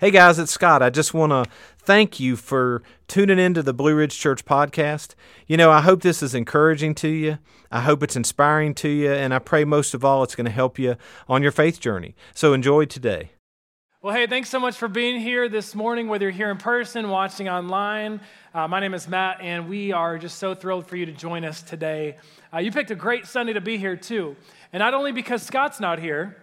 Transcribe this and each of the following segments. Hey guys, it's Scott. I just want to thank you for tuning into the Blue Ridge Church podcast. You know, I hope this is encouraging to you. I hope it's inspiring to you, and I pray most of all it's going to help you on your faith journey. So enjoy today. Well, hey, thanks so much for being here this morning, whether you're here in person, watching online. My name is Matt, and we are just so thrilled for you to join us today. You picked a great Sunday to be here, too, and not only because Scott's not here,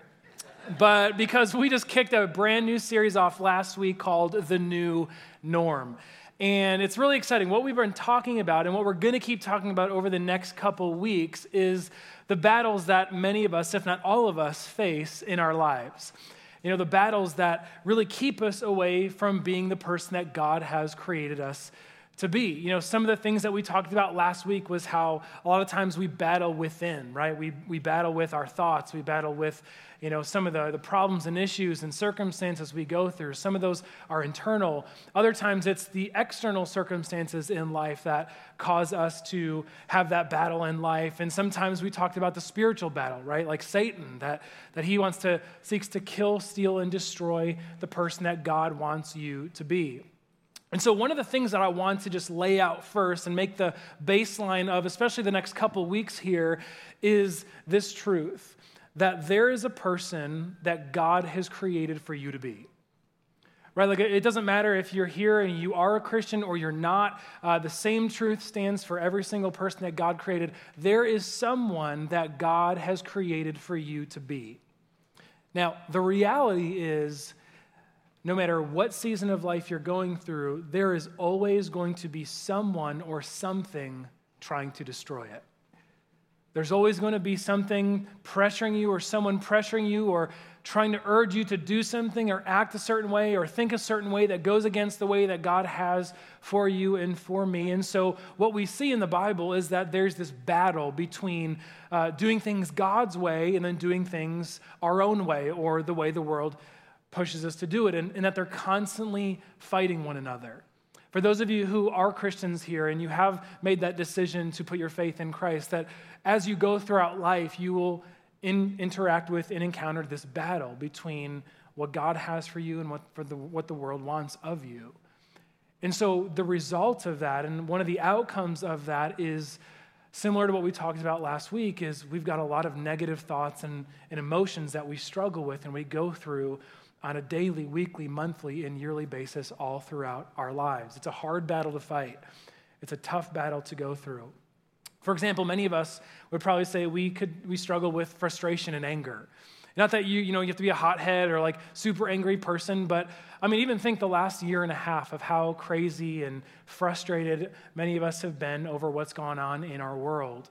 but because we just kicked a brand new series off last week called The New Norm. And it's really exciting. What we've been talking about and what we're going to keep talking about over the next couple weeks is the battles that many of us, if not all of us, face in our lives. You know, the battles that really keep us away from being the person that God has created us to be. You know, some of the things that we talked about last week was how a lot of times we battle within, right? We battle with our thoughts. We battle with, you know, some of the problems and issues and circumstances we go through. Some of those are internal. Other times it's the external circumstances in life that cause us to have that battle in life. And sometimes we talked about the spiritual battle, right? Like Satan, that he seeks to kill, steal, and destroy the person that God wants you to be. And so one of the things that I want to just lay out first and make the baseline of, especially the next couple weeks here, is this truth, that there is a person that God has created for you to be. Right? Like, it doesn't matter if you're here and you are a Christian or you're not. The same truth stands for every single person that God created. There is someone that God has created for you to be. Now, the reality is, no matter what season of life you're going through, there is always going to be someone or something trying to destroy it. There's always going to be something pressuring you or someone pressuring you or trying to urge you to do something or act a certain way or think a certain way that goes against the way that God has for you and for me. And so what we see in the Bible is that there's this battle between doing things God's way and then doing things our own way or the way the world pushes us to do it, and that they're constantly fighting one another. For those of you who are Christians here and you have made that decision to put your faith in Christ, that as you go throughout life, you will interact with and encounter this battle between what God has for you and what the world wants of you. And so the result of that, and one of the outcomes of that, is similar to what we talked about last week, is we've got a lot of negative thoughts and emotions that we struggle with and we go through on a daily, weekly, monthly, and yearly basis all throughout our lives. It's a hard battle to fight. It's a tough battle to go through. For example, many of us would probably say we struggle with frustration and anger. Not that you have to be a hothead or like super angry person, but I mean, even think the last year and a half of how crazy and frustrated many of us have been over what's gone on in our world.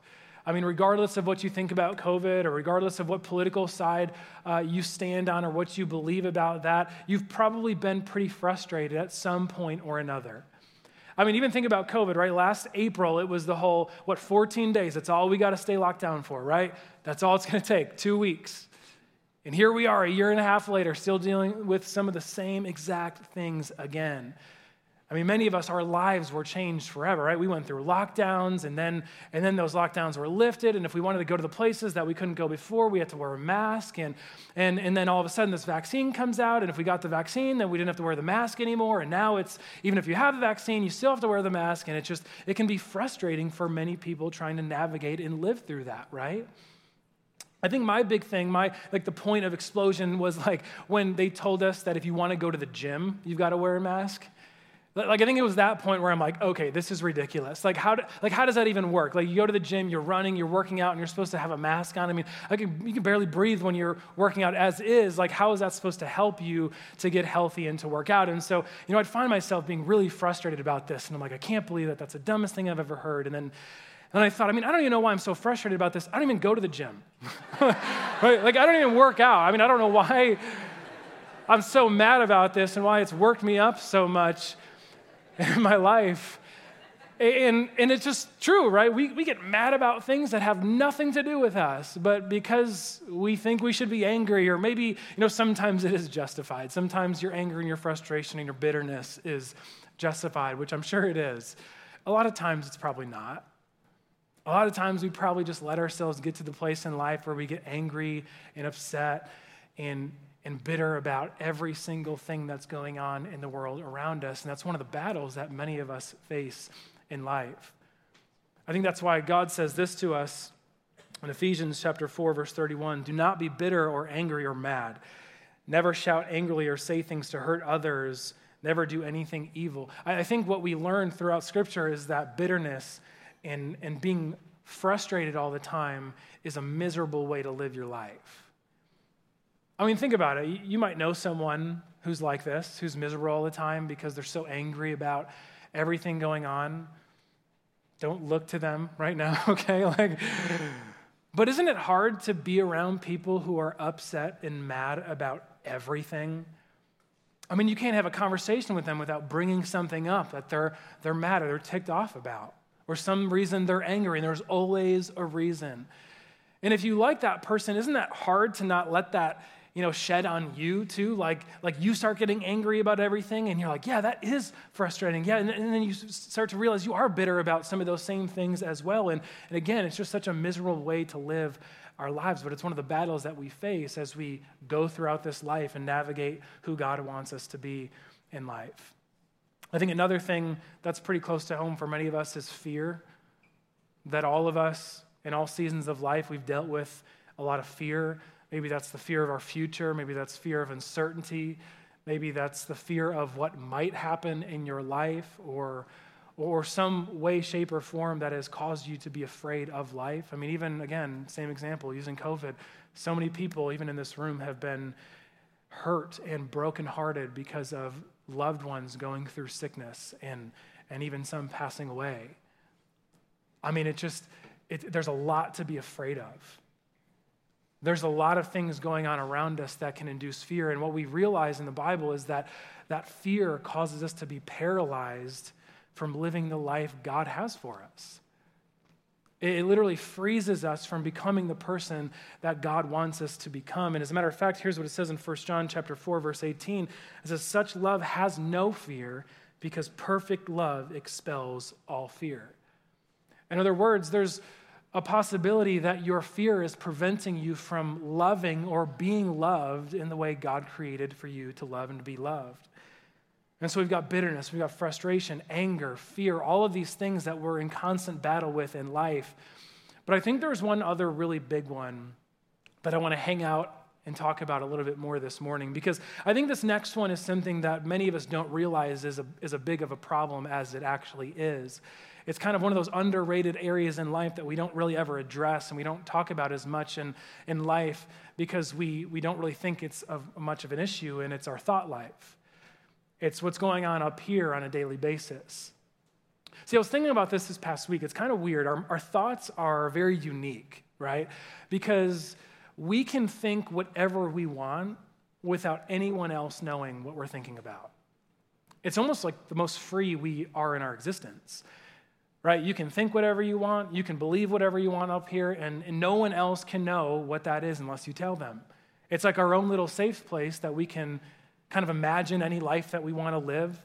I mean, regardless of what you think about COVID or regardless of what political side you stand on or what you believe about that, you've probably been pretty frustrated at some point or another. I mean, even think about COVID, right? Last April, it was the whole, 14 days? That's all we got to stay locked down for, right? That's all it's going to take, 2 weeks. And here we are a year and a half later, still dealing with some of the same exact things again. I mean, many of us, our lives were changed forever, right? We went through lockdowns, and then those lockdowns were lifted, and if we wanted to go to the places that we couldn't go before, we had to wear a mask, and then all of a sudden this vaccine comes out, and if we got the vaccine, then we didn't have to wear the mask anymore, and now it's, even if you have the vaccine, you still have to wear the mask, and it can be frustrating for many people trying to navigate and live through that, right? I think my big thing, the point of explosion was when they told us that if you want to go to the gym, you've got to wear a mask. I think it was that point where I'm like, okay, this is ridiculous. How does that even work? Like, you go to the gym, you're running, you're working out, and you're supposed to have a mask on. I mean, you can barely breathe when you're working out as is. How is that supposed to help you to get healthy and to work out? And so, I'd find myself being really frustrated about this, and I'm like, I can't believe that. That's the dumbest thing I've ever heard. And I thought, I don't even know why I'm so frustrated about this. I don't even go to the gym. Right? I don't even work out. I don't know why I'm so mad about this and why it's worked me up so much in my life. And it's just true, right? We get mad about things that have nothing to do with us, but because we think we should be angry, or maybe, sometimes it is justified. Sometimes your anger and your frustration and your bitterness is justified, which I'm sure it is. A lot of times it's probably not. A lot of times we probably just let ourselves get to the place in life where we get angry and upset and and bitter about every single thing that's going on in the world around us. And that's one of the battles that many of us face in life. I think that's why God says this to us in Ephesians chapter 4, verse 31, "Do not be bitter or angry or mad. Never shout angrily or say things to hurt others. Never do anything evil." I think what we learn throughout Scripture is that bitterness and being frustrated all the time is a miserable way to live your life. I mean, think about it. You might know someone who's like this, who's miserable all the time because they're so angry about everything going on. Don't look to them right now, okay? But isn't it hard to be around people who are upset and mad about everything? I mean, you can't have a conversation with them without bringing something up that they're mad or they're ticked off about, or some reason they're angry, and there's always a reason. And if you like that person, isn't that hard to not let that, shed on you too? Like you start getting angry about everything, and you're like, yeah, that is frustrating. Yeah, and then you start to realize you are bitter about some of those same things as well. And again, it's just such a miserable way to live our lives, but it's one of the battles that we face as we go throughout this life and navigate who God wants us to be in life. I think another thing that's pretty close to home for many of us is fear. That all of us, in all seasons of life, we've dealt with a lot of fear. Maybe that's the fear of our future. Maybe that's fear of uncertainty. Maybe that's the fear of what might happen in your life or some way, shape, or form that has caused you to be afraid of life. I mean, even, again, same example, using COVID. So many people, even in this room, have been hurt and brokenhearted because of loved ones going through sickness and even some passing away. I mean, there's a lot to be afraid of. There's a lot of things going on around us that can induce fear. And what we realize in the Bible is that fear causes us to be paralyzed from living the life God has for us. It literally freezes us from becoming the person that God wants us to become. And as a matter of fact, here's what it says in 1 John chapter 4, verse 18. It says, "Such love has no fear, because perfect love expels all fear." In other words, there's a possibility that your fear is preventing you from loving or being loved in the way God created for you to love and to be loved. And so we've got bitterness, we've got frustration, anger, fear, all of these things that we're in constant battle with in life. But I think there's one other really big one that I want to hang out and talk about a little bit more this morning, because I think this next one is something that many of us don't realize is a big of a problem as it actually is. It's kind of one of those underrated areas in life that we don't really ever address and we don't talk about as much in life because we don't really think it's of much of an issue, and it's our thought life. It's what's going on up here on a daily basis. See, I was thinking about this past week. It's kind of weird. Our thoughts are very unique, right? Because we can think whatever we want without anyone else knowing what we're thinking about. It's almost like the most free we are in our existence, right? You can think whatever you want. You can believe whatever you want up here, and no one else can know what that is unless you tell them. It's like our own little safe place that we can kind of imagine any life that we want to live.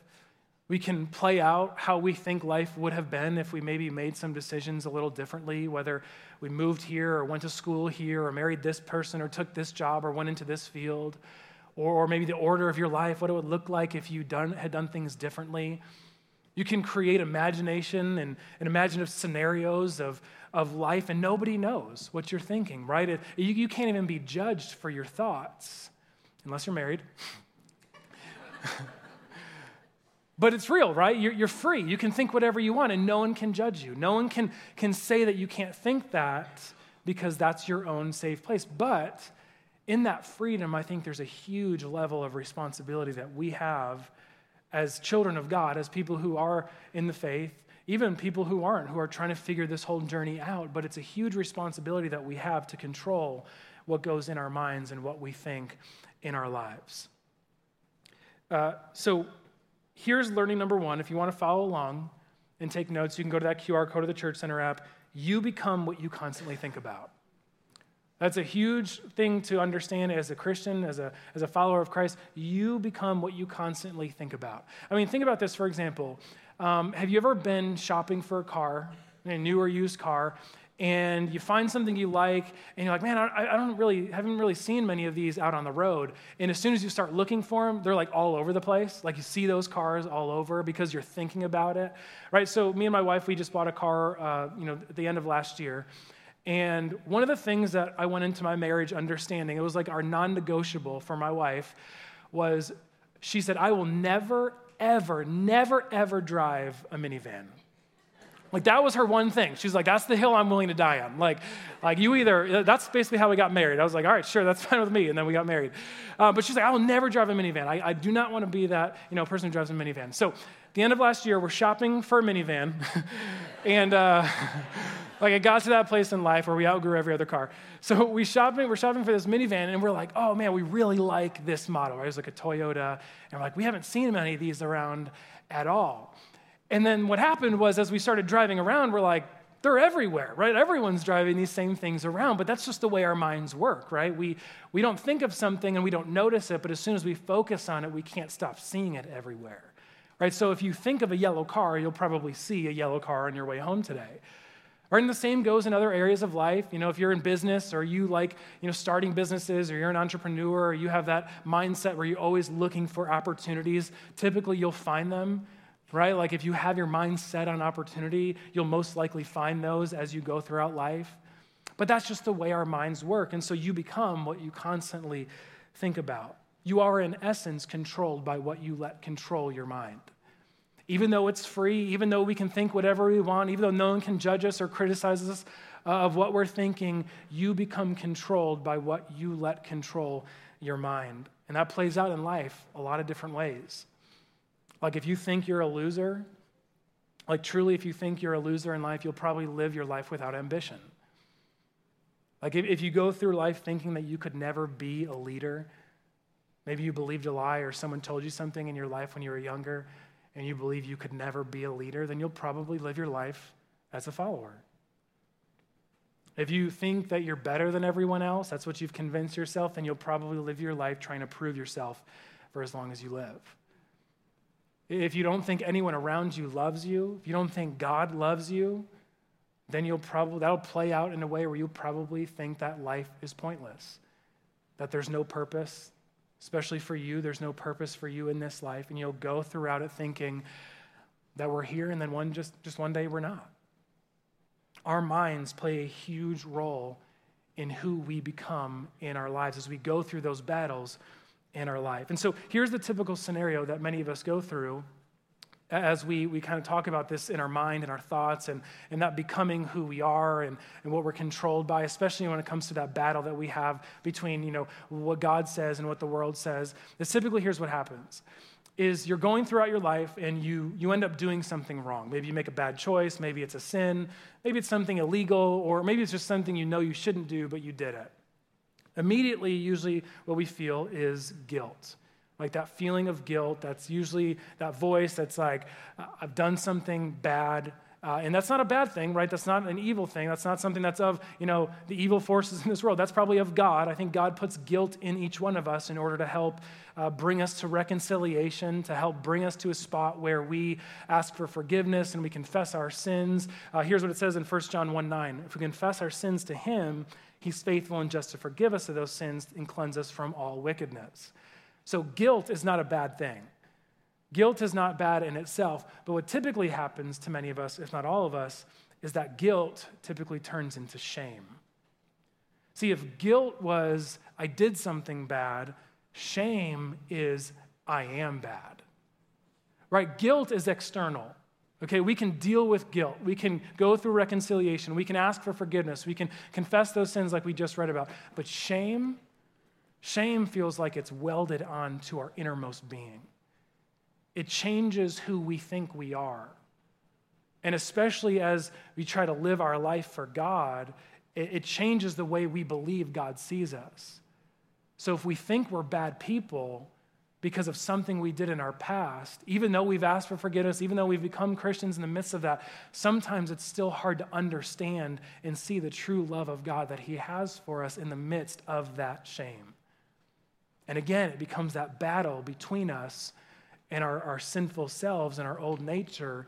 We can play out how we think life would have been if we maybe made some decisions a little differently, whether we moved here or went to school here or married this person or took this job or went into this field, or maybe the order of your life, what it would look like if you had done things differently. You can create imagination and imaginative scenarios of life, and nobody knows what you're thinking, right? You can't even be judged for your thoughts unless you're married. But it's real, right? You're free. You can think whatever you want, and no one can judge you. No one can say that you can't think that, because that's your own safe place. But in that freedom, I think there's a huge level of responsibility that we have as children of God, as people who are in the faith, even people who aren't, who are trying to figure this whole journey out. But it's a huge responsibility that we have to control what goes in our minds and what we think in our lives. So here's learning number one. If you want to follow along and take notes, you can go to that QR code of the Church Center app. You become what you constantly think about. That's a huge thing to understand as a Christian, as a follower of Christ. You become what you constantly think about. I mean, think about this, for example. Have you ever been shopping for a car, a new or used car, and you find something you like, and you're like, man, I haven't really seen many of these out on the road. And as soon as you start looking for them, they're like all over the place. Like you see those cars all over because you're thinking about it, right? So me and my wife, we just bought a car, at the end of last year. And one of the things that I went into my marriage understanding, it was like our non-negotiable for my wife, was she said, I will never, ever, never, ever drive a minivan. Like that was her one thing. She's like, that's the hill I'm willing to die on. Like you either, that's basically how we got married. I was like, all right, sure, that's fine with me. And then we got married. But she's like, I will never drive a minivan. I do not want to be that, person who drives a minivan. So the end of last year, we're shopping for a minivan. And like it got to that place in life where we outgrew every other car. So we're shopping for this minivan, and we're like, oh man, we really like this model, right? It was like a Toyota. And we're like, we haven't seen many of these around at all. And then what happened was as we started driving around, we're like, they're everywhere, right? Everyone's driving these same things around, but that's just the way our minds work, right? We don't think of something and we don't notice it, but as soon as we focus on it, we can't stop seeing it everywhere, right? So if you think of a yellow car, you'll probably see a yellow car on your way home today. Or and the same goes in other areas of life. If you're in business or you like, starting businesses or you're an entrepreneur or you have that mindset where you're always looking for opportunities, typically you'll find them, right? Like if you have your mind set on opportunity, you'll most likely find those as you go throughout life. But that's just the way our minds work. And so you become what you constantly think about. You are in essence controlled by what you let control your mind. Even though it's free, even though we can think whatever we want, even though no one can judge us or criticize us of what we're thinking, you become controlled by what you let control your mind. And that plays out in life a lot of different ways. Like if you think you're a loser, like truly if you think you're a loser in life, you'll probably live your life without ambition. Like if you go through life thinking that you could never be a leader, maybe you believed a lie or someone told you something in your life when you were younger, and you believe you could never be a leader, then you'll probably live your life as a follower. If you think that you're better than everyone else, that's what you've convinced yourself, then you'll probably live your life trying to prove yourself for as long as you live. If you don't think anyone around you loves you, if you don't think God loves you, then that'll play out in a way where you'll probably think that life is pointless, that there's no purpose. Especially for you, there's no purpose for you in this life, and you'll go throughout it thinking that we're here and then one day we're not. Our minds play a huge role in who we become in our lives as we go through those battles in our life. And so here's the typical scenario that many of us go through as we kind of talk about this in our mind and our thoughts and that becoming who we are and what we're controlled by, especially when it comes to that battle that we have between, what God says and what the world says. It's typically here's what happens is you're going throughout your life and you end up doing something wrong. Maybe you make a bad choice, maybe it's a sin, maybe it's something illegal, or maybe it's just something you shouldn't do, but you did it. Immediately, usually what we feel is guilt. Like that feeling of guilt, that's usually that voice that's like, I've done something bad. And that's not a bad thing, right? That's not an evil thing. That's not something that's of, the evil forces in this world. That's probably of God. I think God puts guilt in each one of us in order to help bring us to reconciliation, to help bring us to a spot where we ask for forgiveness and we confess our sins. Here's what it says in 1 John 1:9. If we confess our sins to him, he's faithful and just to forgive us of those sins and cleanse us from all wickedness. So guilt is not a bad thing. Guilt is not bad in itself, but what typically happens to many of us, if not all of us, is that guilt typically turns into shame. See, if guilt was, I did something bad, shame is, I am bad. Right? Guilt is external. Okay, we can deal with guilt. We can go through reconciliation. We can ask for forgiveness. We can confess those sins like we just read about. But shame feels like it's welded on to our innermost being. It changes who we think we are. And especially as we try to live our life for God, it changes the way we believe God sees us. So if we think we're bad people because of something we did in our past, even though we've asked for forgiveness, even though we've become Christians in the midst of that, sometimes it's still hard to understand and see the true love of God that he has for us in the midst of that shame. And again, it becomes that battle between us and our sinful selves and our old nature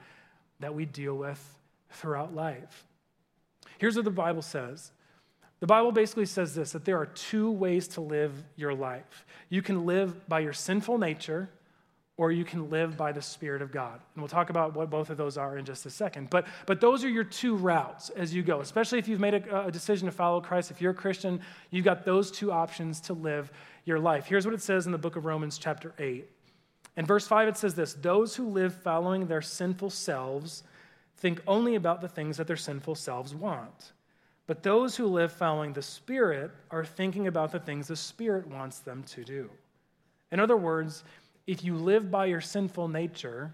that we deal with throughout life. Here's what the Bible says. The Bible basically says this, that there are two ways to live your life. You can live by your sinful nature, or you can live by the Spirit of God. And we'll talk about what both of those are in just a second. But those are your two routes as you go, especially if you've made a decision to follow Christ. If you're a Christian, you've got those two options to live your life. Here's what it says in the book of Romans chapter 8. In verse 5, it says this, those who live following their sinful selves think only about the things that their sinful selves want. But those who live following the Spirit are thinking about the things the Spirit wants them to do. In other words, if you live by your sinful nature,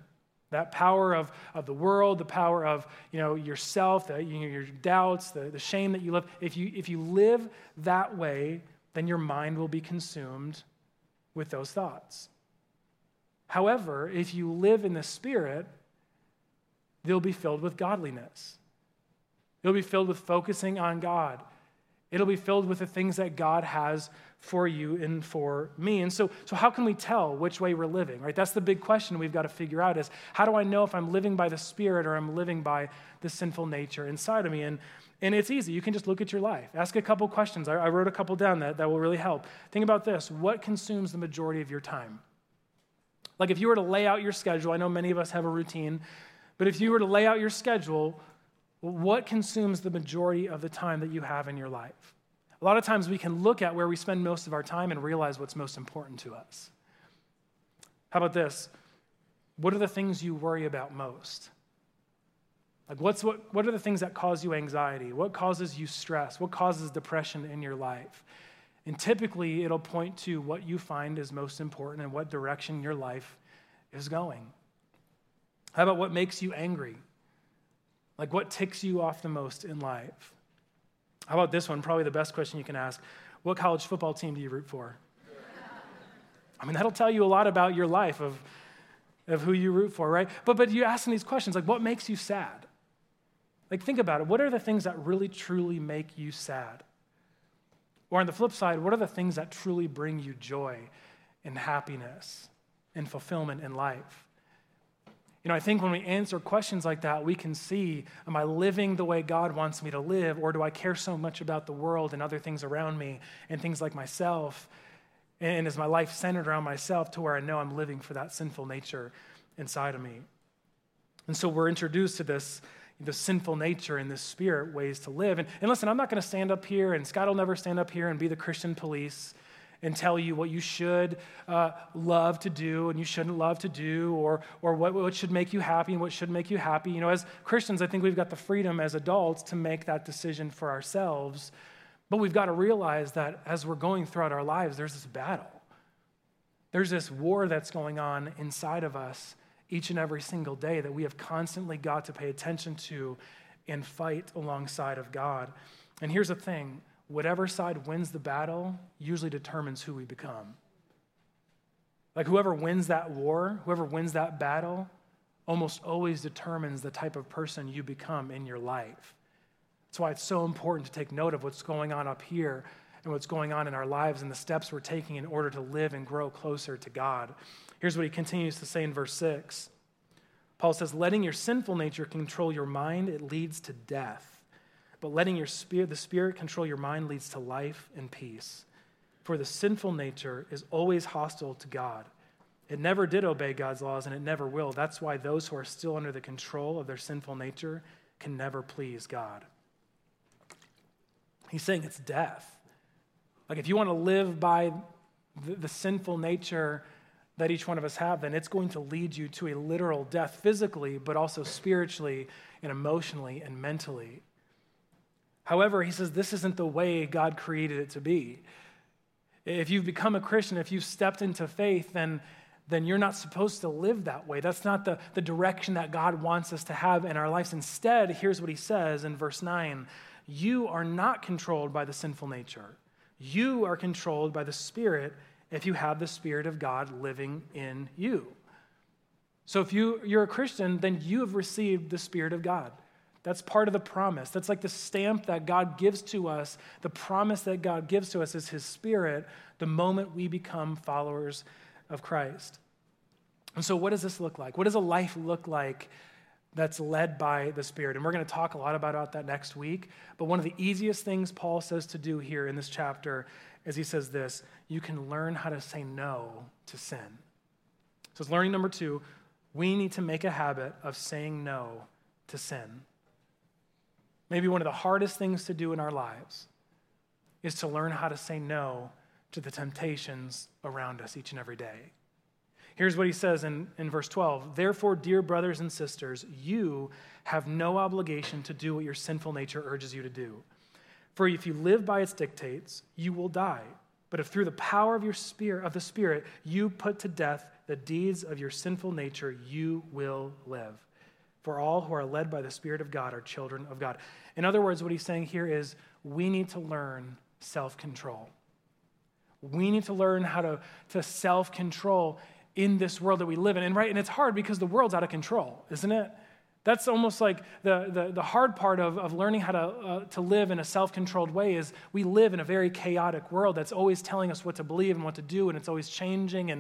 that power of the world, the power of yourself, your doubts, the shame that you live, if you live that way, then your mind will be consumed with those thoughts. However, if you live in the Spirit, they'll be filled with godliness. You'll be filled with focusing on God. It'll be filled with the things that God has for you and for me. And so how can we tell which way we're living, right? That's the big question we've got to figure out is, how do I know if I'm living by the Spirit or I'm living by the sinful nature inside of me? And it's easy. You can just look at your life. Ask a couple questions. I wrote a couple down that will really help. Think about this. What consumes the majority of your time? Like if you were to lay out your schedule, I know many of us have a routine, but if you were to lay out your schedule, what consumes the majority of the time that you have in your life? A lot of times we can look at where we spend most of our time and realize what's most important to us. How about this? What are the things you worry about most? Like what are the things that cause you anxiety? What causes you stress? What causes depression in your life? And typically it'll point to what you find is most important and what direction your life is going. How about what makes you angry? Like what ticks you off the most in life? How about this one? Probably the best question you can ask. What college football team do you root for? I mean, that'll tell you a lot about your life of who you root for, right? But you're asking these questions, like what makes you sad? Like think about it. What are the things that really, truly make you sad? Or on the flip side, what are the things that truly bring you joy and happiness and fulfillment in life? I think when we answer questions like that, we can see, am I living the way God wants me to live, or do I care so much about the world and other things around me and things like myself? And is my life centered around myself to where I know I'm living for that sinful nature inside of me? And so we're introduced to this sinful nature and this Spirit ways to live. And listen, I'm not going to stand up here, and Scott will never stand up here and be the Christian police and tell you what you should love to do and you shouldn't love to do, or what should make you happy and what shouldn't make you happy. As Christians, I think we've got the freedom as adults to make that decision for ourselves, but we've got to realize that as we're going throughout our lives, there's this battle. There's this war that's going on inside of us each and every single day that we have constantly got to pay attention to and fight alongside of God. And here's the thing. Whatever side wins the battle usually determines who we become. Like whoever wins that war, whoever wins that battle, almost always determines the type of person you become in your life. That's why it's so important to take note of what's going on up here and what's going on in our lives and the steps we're taking in order to live and grow closer to God. Here's what he continues to say in verse 6. Paul says, letting your sinful nature control your mind, it leads to death. But letting the Spirit control your mind leads to life and peace. For the sinful nature is always hostile to God. It never did obey God's laws, and it never will. That's why those who are still under the control of their sinful nature can never please God. He's saying it's death. Like if you want to live by the sinful nature that each one of us have, then it's going to lead you to a literal death physically, but also spiritually and emotionally and mentally. However, he says this isn't the way God created it to be. If you've become a Christian, if you've stepped into faith, then you're not supposed to live that way. That's not the direction that God wants us to have in our lives. Instead, here's what he says in verse 9. You are not controlled by the sinful nature. You are controlled by the Spirit if you have the Spirit of God living in you. So if you're a Christian, then you have received the Spirit of God. That's part of the promise. That's like the stamp that God gives to us. The promise that God gives to us is his Spirit the moment we become followers of Christ. And so what does this look like? What does a life look like that's led by the Spirit. And we're going to talk a lot about that next week. But one of the easiest things Paul says to do here in this chapter is he says this: you can learn how to say no to sin. So it's learning number 2. We need to make a habit of saying no to sin. Maybe one of the hardest things to do in our lives is to learn how to say no to the temptations around us each and every day. Here's what he says in verse 12. Therefore, dear brothers and sisters, you have no obligation to do what your sinful nature urges you to do. For if you live by its dictates, you will die. But if through the power of the Spirit, you put to death the deeds of your sinful nature, you will live. For all who are led by the Spirit of God are children of God. In other words, what he's saying here is we need to learn self-control. We need to learn how to self-control in this world that we live in. And it's hard because the world's out of control, isn't it? That's almost like the hard part of learning how to live in a self-controlled way is we live in a very chaotic world that's always telling us what to believe and what to do, and it's always changing,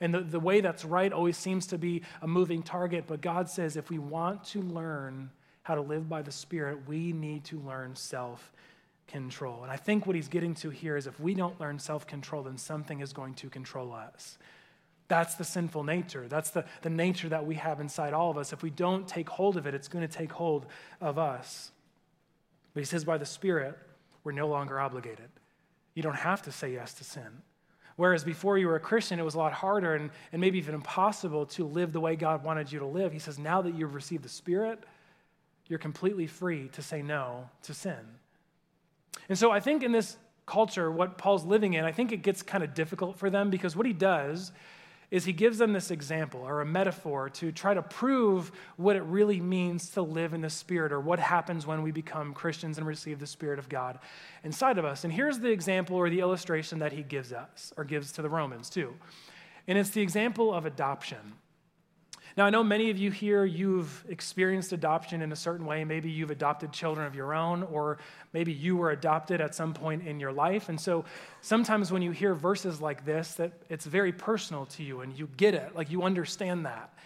and the way that's right always seems to be a moving target. But God says if we want to learn how to live by the Spirit, we need to learn self-control. And I think what he's getting to here is if we don't learn self-control, then something is going to control us. That's the sinful nature. That's the nature that we have inside all of us. If we don't take hold of it, it's going to take hold of us. But he says by the Spirit, we're no longer obligated. You don't have to say yes to sin. Whereas before you were a Christian, it was a lot harder and maybe even impossible to live the way God wanted you to live. He says now that you've received the Spirit, you're completely free to say no to sin. And so I think in this culture, what Paul's living in, I think it gets kind of difficult for them because what he does is he gives them this example or a metaphor to try to prove what it really means to live in the Spirit or what happens when we become Christians and receive the Spirit of God inside of us. And here's the example or the illustration that he gives us or gives to the Romans too. And it's the example of adoption. Now, I know many of you here, you've experienced adoption in a certain way. Maybe you've adopted children of your own, or maybe you were adopted at some point in your life. And so sometimes when you hear verses like this, that it's very personal to you and you get it, like you understand that.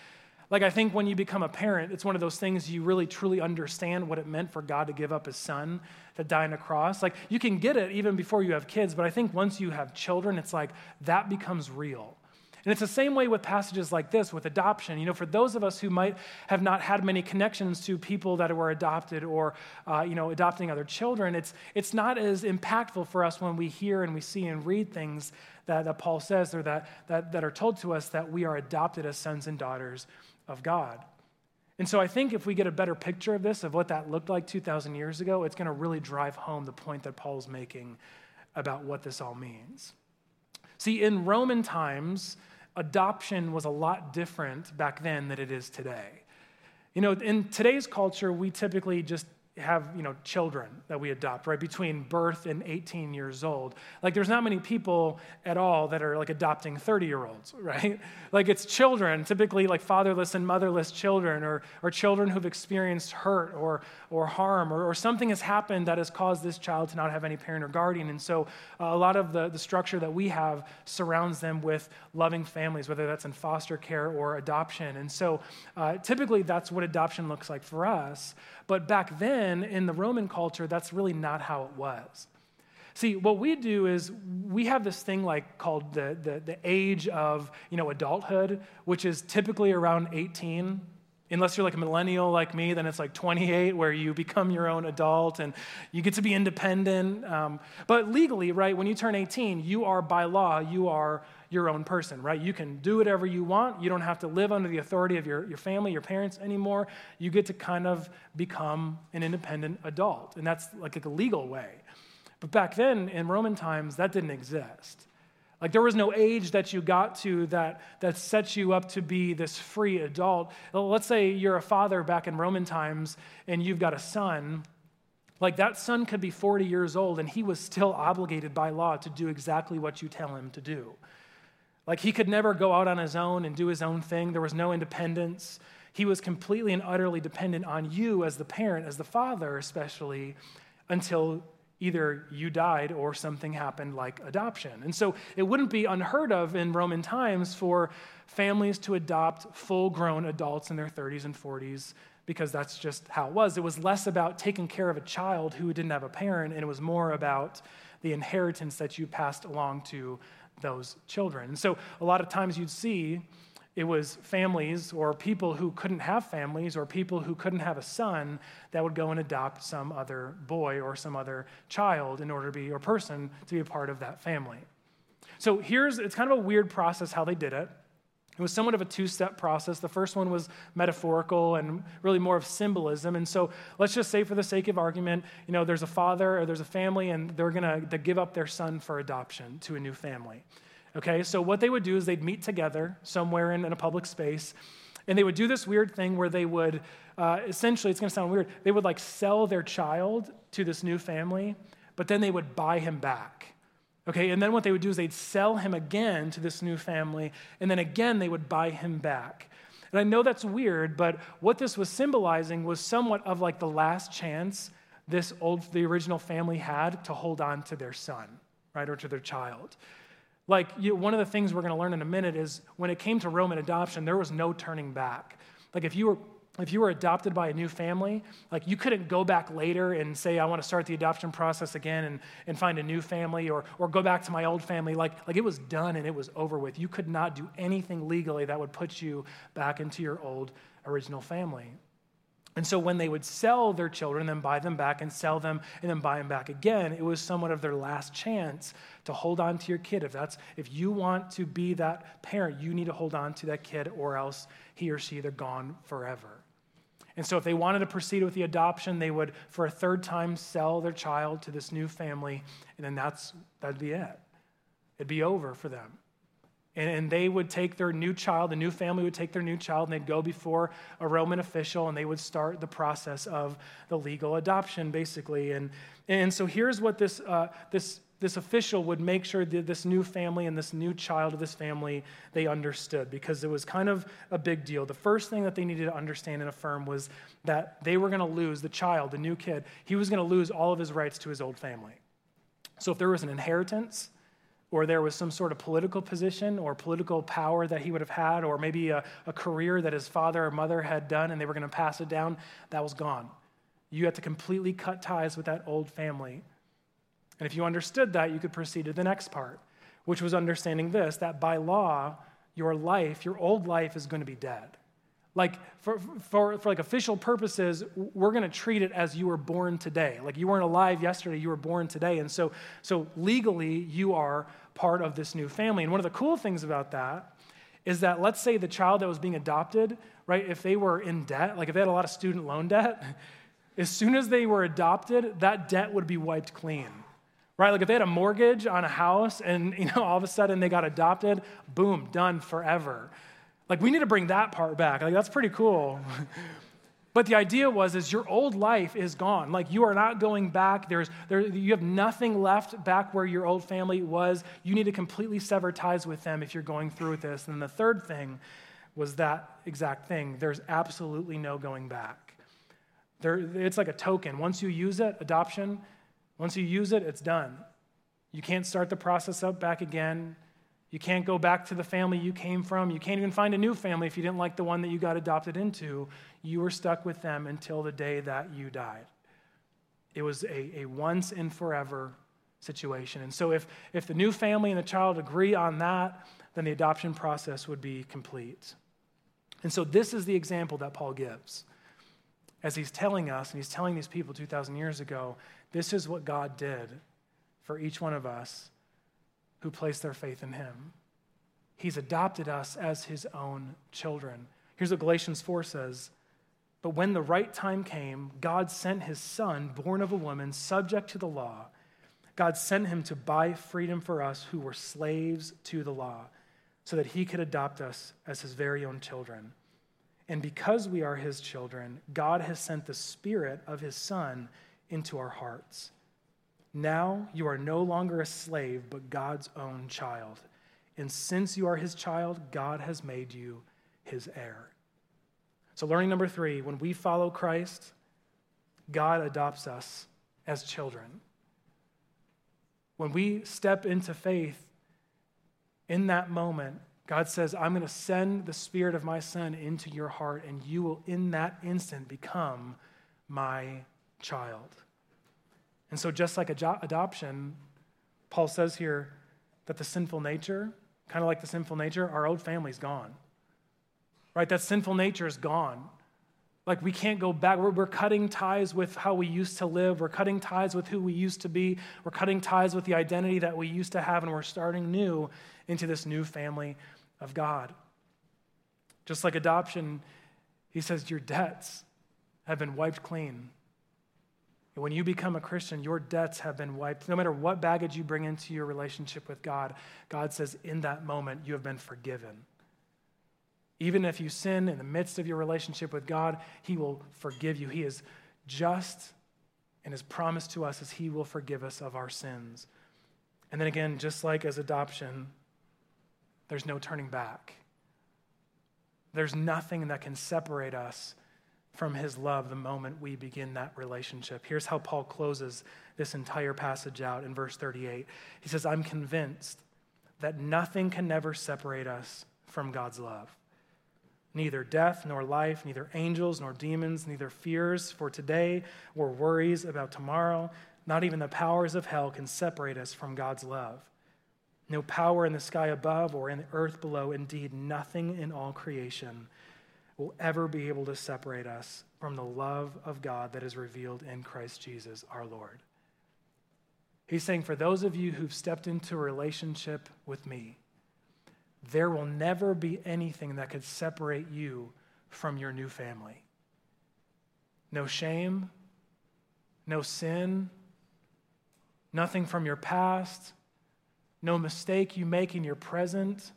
Like I think when you become a parent, it's one of those things you really truly understand what it meant for God to give up his son to die on a cross. Like you can get it even before you have kids, but I think once you have children, it's like that becomes real. And it's the same way with passages like this, with adoption. You know, for those of us who might have not had many connections to people that were adopted or, adopting other children, it's not as impactful for us when we hear and we see and read things that Paul says or that are told to us that we are adopted as sons and daughters of God. And so I think if we get a better picture of this, of what that looked like 2,000 years ago, it's going to really drive home the point that Paul's making about what this all means. See, in Roman times, adoption was a lot different back then than it is today. You know, in today's culture, we typically just have, children that we adopt, right, between birth and 18 years old. Like, there's not many people at all that are, like, adopting 30-year-olds, right? Like, it's children, typically, like, fatherless and motherless children or children who've experienced hurt or harm or something has happened that has caused this child to not have any parent or guardian. And so a lot of the structure that we have surrounds them with loving families, whether that's in foster care or adoption. And so typically that's what adoption looks like for us. But back then, in the Roman culture, that's really not how it was. See, what we do is we have this thing like called the age of adulthood, which is typically around 18. Unless you're like a millennial like me, then it's like 28 where you become your own adult and you get to be independent. But legally, right, when you turn 18, you are by law, you are your own person, right? You can do whatever you want. You don't have to live under the authority of your family, your parents anymore. You get to kind of become an independent adult. And that's like a legal way. But back then in Roman times, that didn't exist. Like there was no age that you got to that sets you up to be this free adult. Let's say you're a father back in Roman times and you've got a son. Like that son could be 40 years old and he was still obligated by law to do exactly what you tell him to do. Like he could never go out on his own and do his own thing. There was no independence. He was completely and utterly dependent on you as the parent, as the father especially, until either you died or something happened like adoption. And so it wouldn't be unheard of in Roman times for families to adopt full-grown adults in their 30s and 40s because that's just how it was. It was less about taking care of a child who didn't have a parent, and it was more about the inheritance that you passed along to those children. And so a lot of times you'd see it was families or people who couldn't have families or people who couldn't have a son that would go and adopt some other boy or some other child in order to be, or person, to be a part of that family. So it's kind of a weird process how they did it. It was somewhat of a two-step process. The first one was metaphorical and really more of symbolism. And so let's just say for the sake of argument, there's a father or there's a family and they're going to give up their son for adoption to a new family. Okay, so what they would do is they'd meet together somewhere in a public space, and they would do this weird thing where they would, essentially, it's going to sound weird, they would sell their child to this new family, but then they would buy him back. Okay, and then what they would do is they'd sell him again to this new family, and then again they would buy him back. And I know that's weird, but what this was symbolizing was somewhat of the last chance the original family had to hold on to their son, right, or to their child. One of the things we're going to learn in a minute is when it came to Roman adoption, there was no turning back. If you were adopted by a new family, you couldn't go back later and say, I want to start the adoption process again and find a new family or go back to my old family. It was done and it was over with. You could not do anything legally that would put you back into your old original family. And so when they would sell their children, then buy them back and sell them and then buy them back again, it was somewhat of their last chance to hold on to your kid. If you want to be that parent, you need to hold on to that kid or else he or she, they're gone forever. And so if they wanted to proceed with the adoption, they would, for a third time, sell their child to this new family, and then that'd be it. It'd be over for them. And they would take their new child, the new family would take their new child, and they'd go before a Roman official, and they would start the process of the legal adoption, basically. And so here's what this official would make sure that this new family and this new child of this family, they understood, because it was kind of a big deal. The first thing that they needed to understand and affirm was that they were going to lose the child, the new kid. He was going to lose all of his rights to his old family. So if there was an inheritance, or there was some sort of political position or political power that he would have had, or maybe a career that his father or mother had done and they were going to pass it down, that was gone. You had to completely cut ties with that old family. And if you understood that, you could proceed to the next part, which was understanding this, that by law, your old life is going to be dead. For official purposes, we're going to treat it as you were born today. You weren't alive yesterday, you were born today. And so legally, you are part of this new family. And one of the cool things about that is that, let's say the child that was being adopted, right, if they were in debt, if they had a lot of student loan debt, as soon as they were adopted, that debt would be wiped clean. Right? If they had a mortgage on a house and, all of a sudden they got adopted, boom, done forever. We need to bring that part back. That's pretty cool. But the idea was your old life is gone. You are not going back. You have nothing left back where your old family was. You need to completely sever ties with them if you're going through with this. And the third thing was that exact thing. There's absolutely no going back. It's like a token. Once you use it, adoption, once you use it, it's done. You can't start the process up back again. You can't go back to the family you came from. You can't even find a new family if you didn't like the one that you got adopted into. You were stuck with them until the day that you died. It was a once and forever situation. And so if the new family and the child agree on that, then the adoption process would be complete. And so this is the example that Paul gives. As he's telling us, and he's telling these people 2,000 years ago, this is what God did for each one of us who placed their faith in him. He's adopted us as his own children. Here's what Galatians 4 says, "But when the right time came, God sent his son, born of a woman, subject to the law. God sent him to buy freedom for us who were slaves to the law, so that he could adopt us as his very own children. And because we are his children, God has sent the Spirit of his son into our hearts. Now you are no longer a slave, but God's own child. And since you are his child, God has made you his heir." So learning number 3, when we follow Christ, God adopts us as children. When we step into faith, in that moment, God says, I'm going to send the Spirit of my Son into your heart, and you will in that instant become my child. And so just like adoption, Paul says here that the sinful nature, kind of like the sinful nature, our old family's gone, right? That sinful nature is gone. Like we can't go back. We're cutting ties with how we used to live. We're cutting ties with who we used to be. We're cutting ties with the identity that we used to have, and we're starting new into this new family of God. Just like adoption, he says your debts have been wiped clean. And when you become a Christian, your debts have been wiped. No matter what baggage you bring into your relationship with God, God says in that moment, you have been forgiven. Even if you sin in the midst of your relationship with God, he will forgive you. He is just, and his promise to us is he will forgive us of our sins. And then again, just like as adoption, there's no turning back. There's nothing that can separate us from his love the moment we begin that relationship. Here's how Paul closes this entire passage out in verse 38. He says, I'm convinced that nothing can ever separate us from God's love. Neither death nor life, neither angels nor demons, neither fears for today or worries about tomorrow, not even the powers of hell can separate us from God's love. No power in the sky above or in the earth below, indeed nothing in all creation will ever be able to separate us from the love of God that is revealed in Christ Jesus our Lord. He's saying, for those of you who've stepped into a relationship with me, there will never be anything that could separate you from your new family. No shame, no sin, nothing from your past, no mistake you make in your present,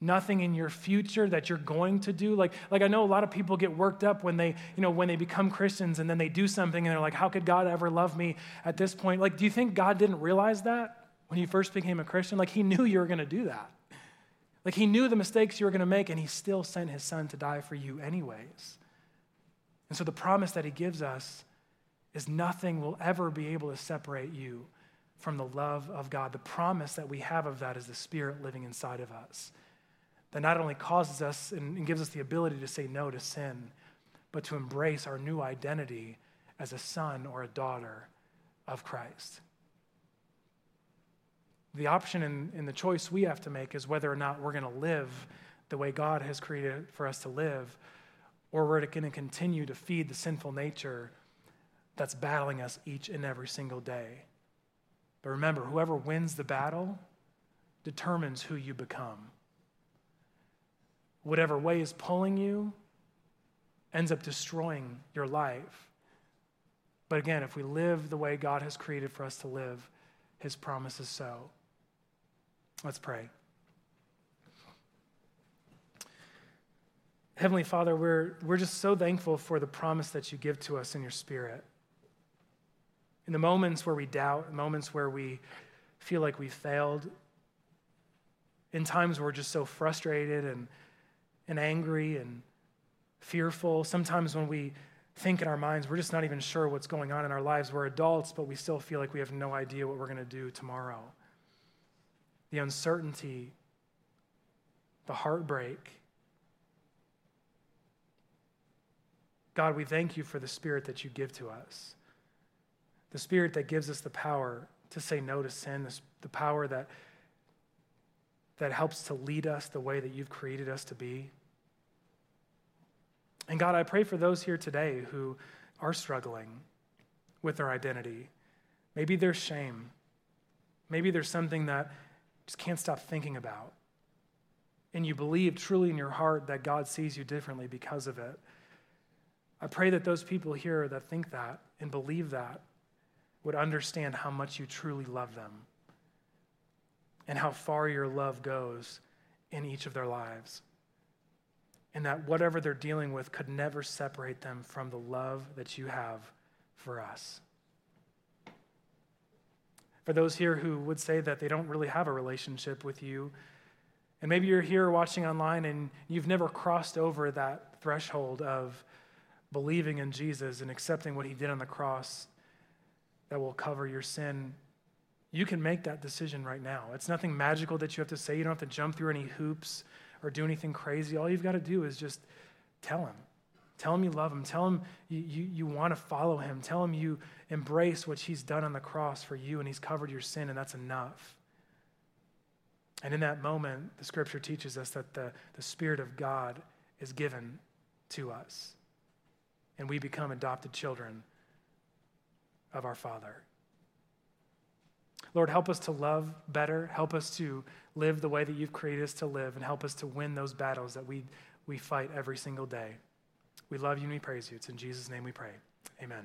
nothing in your future that you're going to do. Like I know a lot of people get worked up when they, when they become Christians and then they do something and they're like, how could God ever love me at this point? Like, do you think God didn't realize that when you first became a Christian? Like, he knew you were going to do that. Like, he knew the mistakes you were going to make, and he still sent his Son to die for you anyways. And so the promise that he gives us is nothing will ever be able to separate you from the love of God. The promise that we have of that is the Spirit living inside of us, that not only causes us and gives us the ability to say no to sin, but to embrace our new identity as a son or a daughter of Christ. The option and the choice we have to make is whether or not we're going to live the way God has created for us to live, or we're going to continue to feed the sinful nature that's battling us each and every single day. But remember, whoever wins the battle determines who you become. Whatever way is pulling you ends up destroying your life. But again, if we live the way God has created for us to live, his promise is so. Let's pray. Heavenly Father, we're just so thankful for the promise that you give to us in your Spirit. In the moments where we doubt, moments where we feel like we failed, in times where we're just so frustrated and angry and fearful. Sometimes when we think in our minds, we're just not even sure what's going on in our lives. We're adults, but we still feel like we have no idea what we're going to do tomorrow. The uncertainty, the heartbreak. God, we thank you for the Spirit that you give to us, the Spirit that gives us the power to say no to sin, the power that helps to lead us the way that you've created us to be. And God, I pray for those here today who are struggling with their identity. Maybe there's shame. Maybe there's something that just can't stop thinking about. And you believe truly in your heart that God sees you differently because of it. I pray that those people here that think that and believe that would understand how much you truly love them and how far your love goes in each of their lives, and that whatever they're dealing with could never separate them from the love that you have for us. For those here who would say that they don't really have a relationship with you, and maybe you're here watching online and you've never crossed over that threshold of believing in Jesus and accepting what he did on the cross that will cover your sin, You can make that decision right now. It's nothing magical that you have to say. You don't have to jump through any hoops or do anything crazy. All you've got to do is just tell him. Tell him you love him. Tell him you want to follow him. Tell him you embrace what he's done on the cross for you, and he's covered your sin, and that's enough. And in that moment, the scripture teaches us that the Spirit of God is given to us, and we become adopted children of our Father. Lord, help us to love better. Help us to live the way that you've created us to live, and help us to win those battles that we fight every single day. We love you and we praise you. It's in Jesus' name we pray. Amen.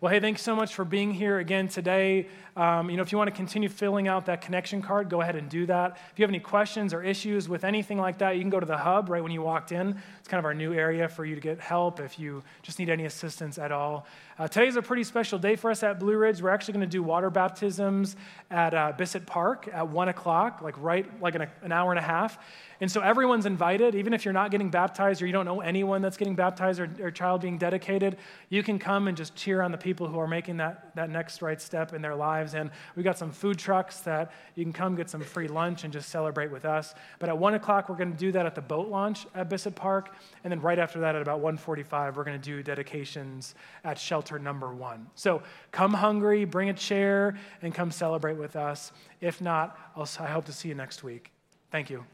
Well, hey, thanks so much for being here again today. If you want to continue filling out that connection card, go ahead and do that. If you have any questions or issues with anything like that, you can go to the hub right when you walked in. It's kind of our new area for you to get help if you just need any assistance at all. Today's a pretty special day for us at Blue Ridge. We're actually going to do water baptisms at Bissett Park at 1:00, an hour and a half. And so everyone's invited, even if you're not getting baptized or you don't know anyone that's getting baptized or child being dedicated, you can come and just cheer on the people who are making that next right step in their lives. And we've got some food trucks that you can come get some free lunch and just celebrate with us. But at 1:00, we're going to do that at the boat launch at Bissett Park. And then right after that at about 1:45, we're going to do dedications at shelter number 1. So come hungry, bring a chair, and come celebrate with us. If not, I hope to see you next week. Thank you.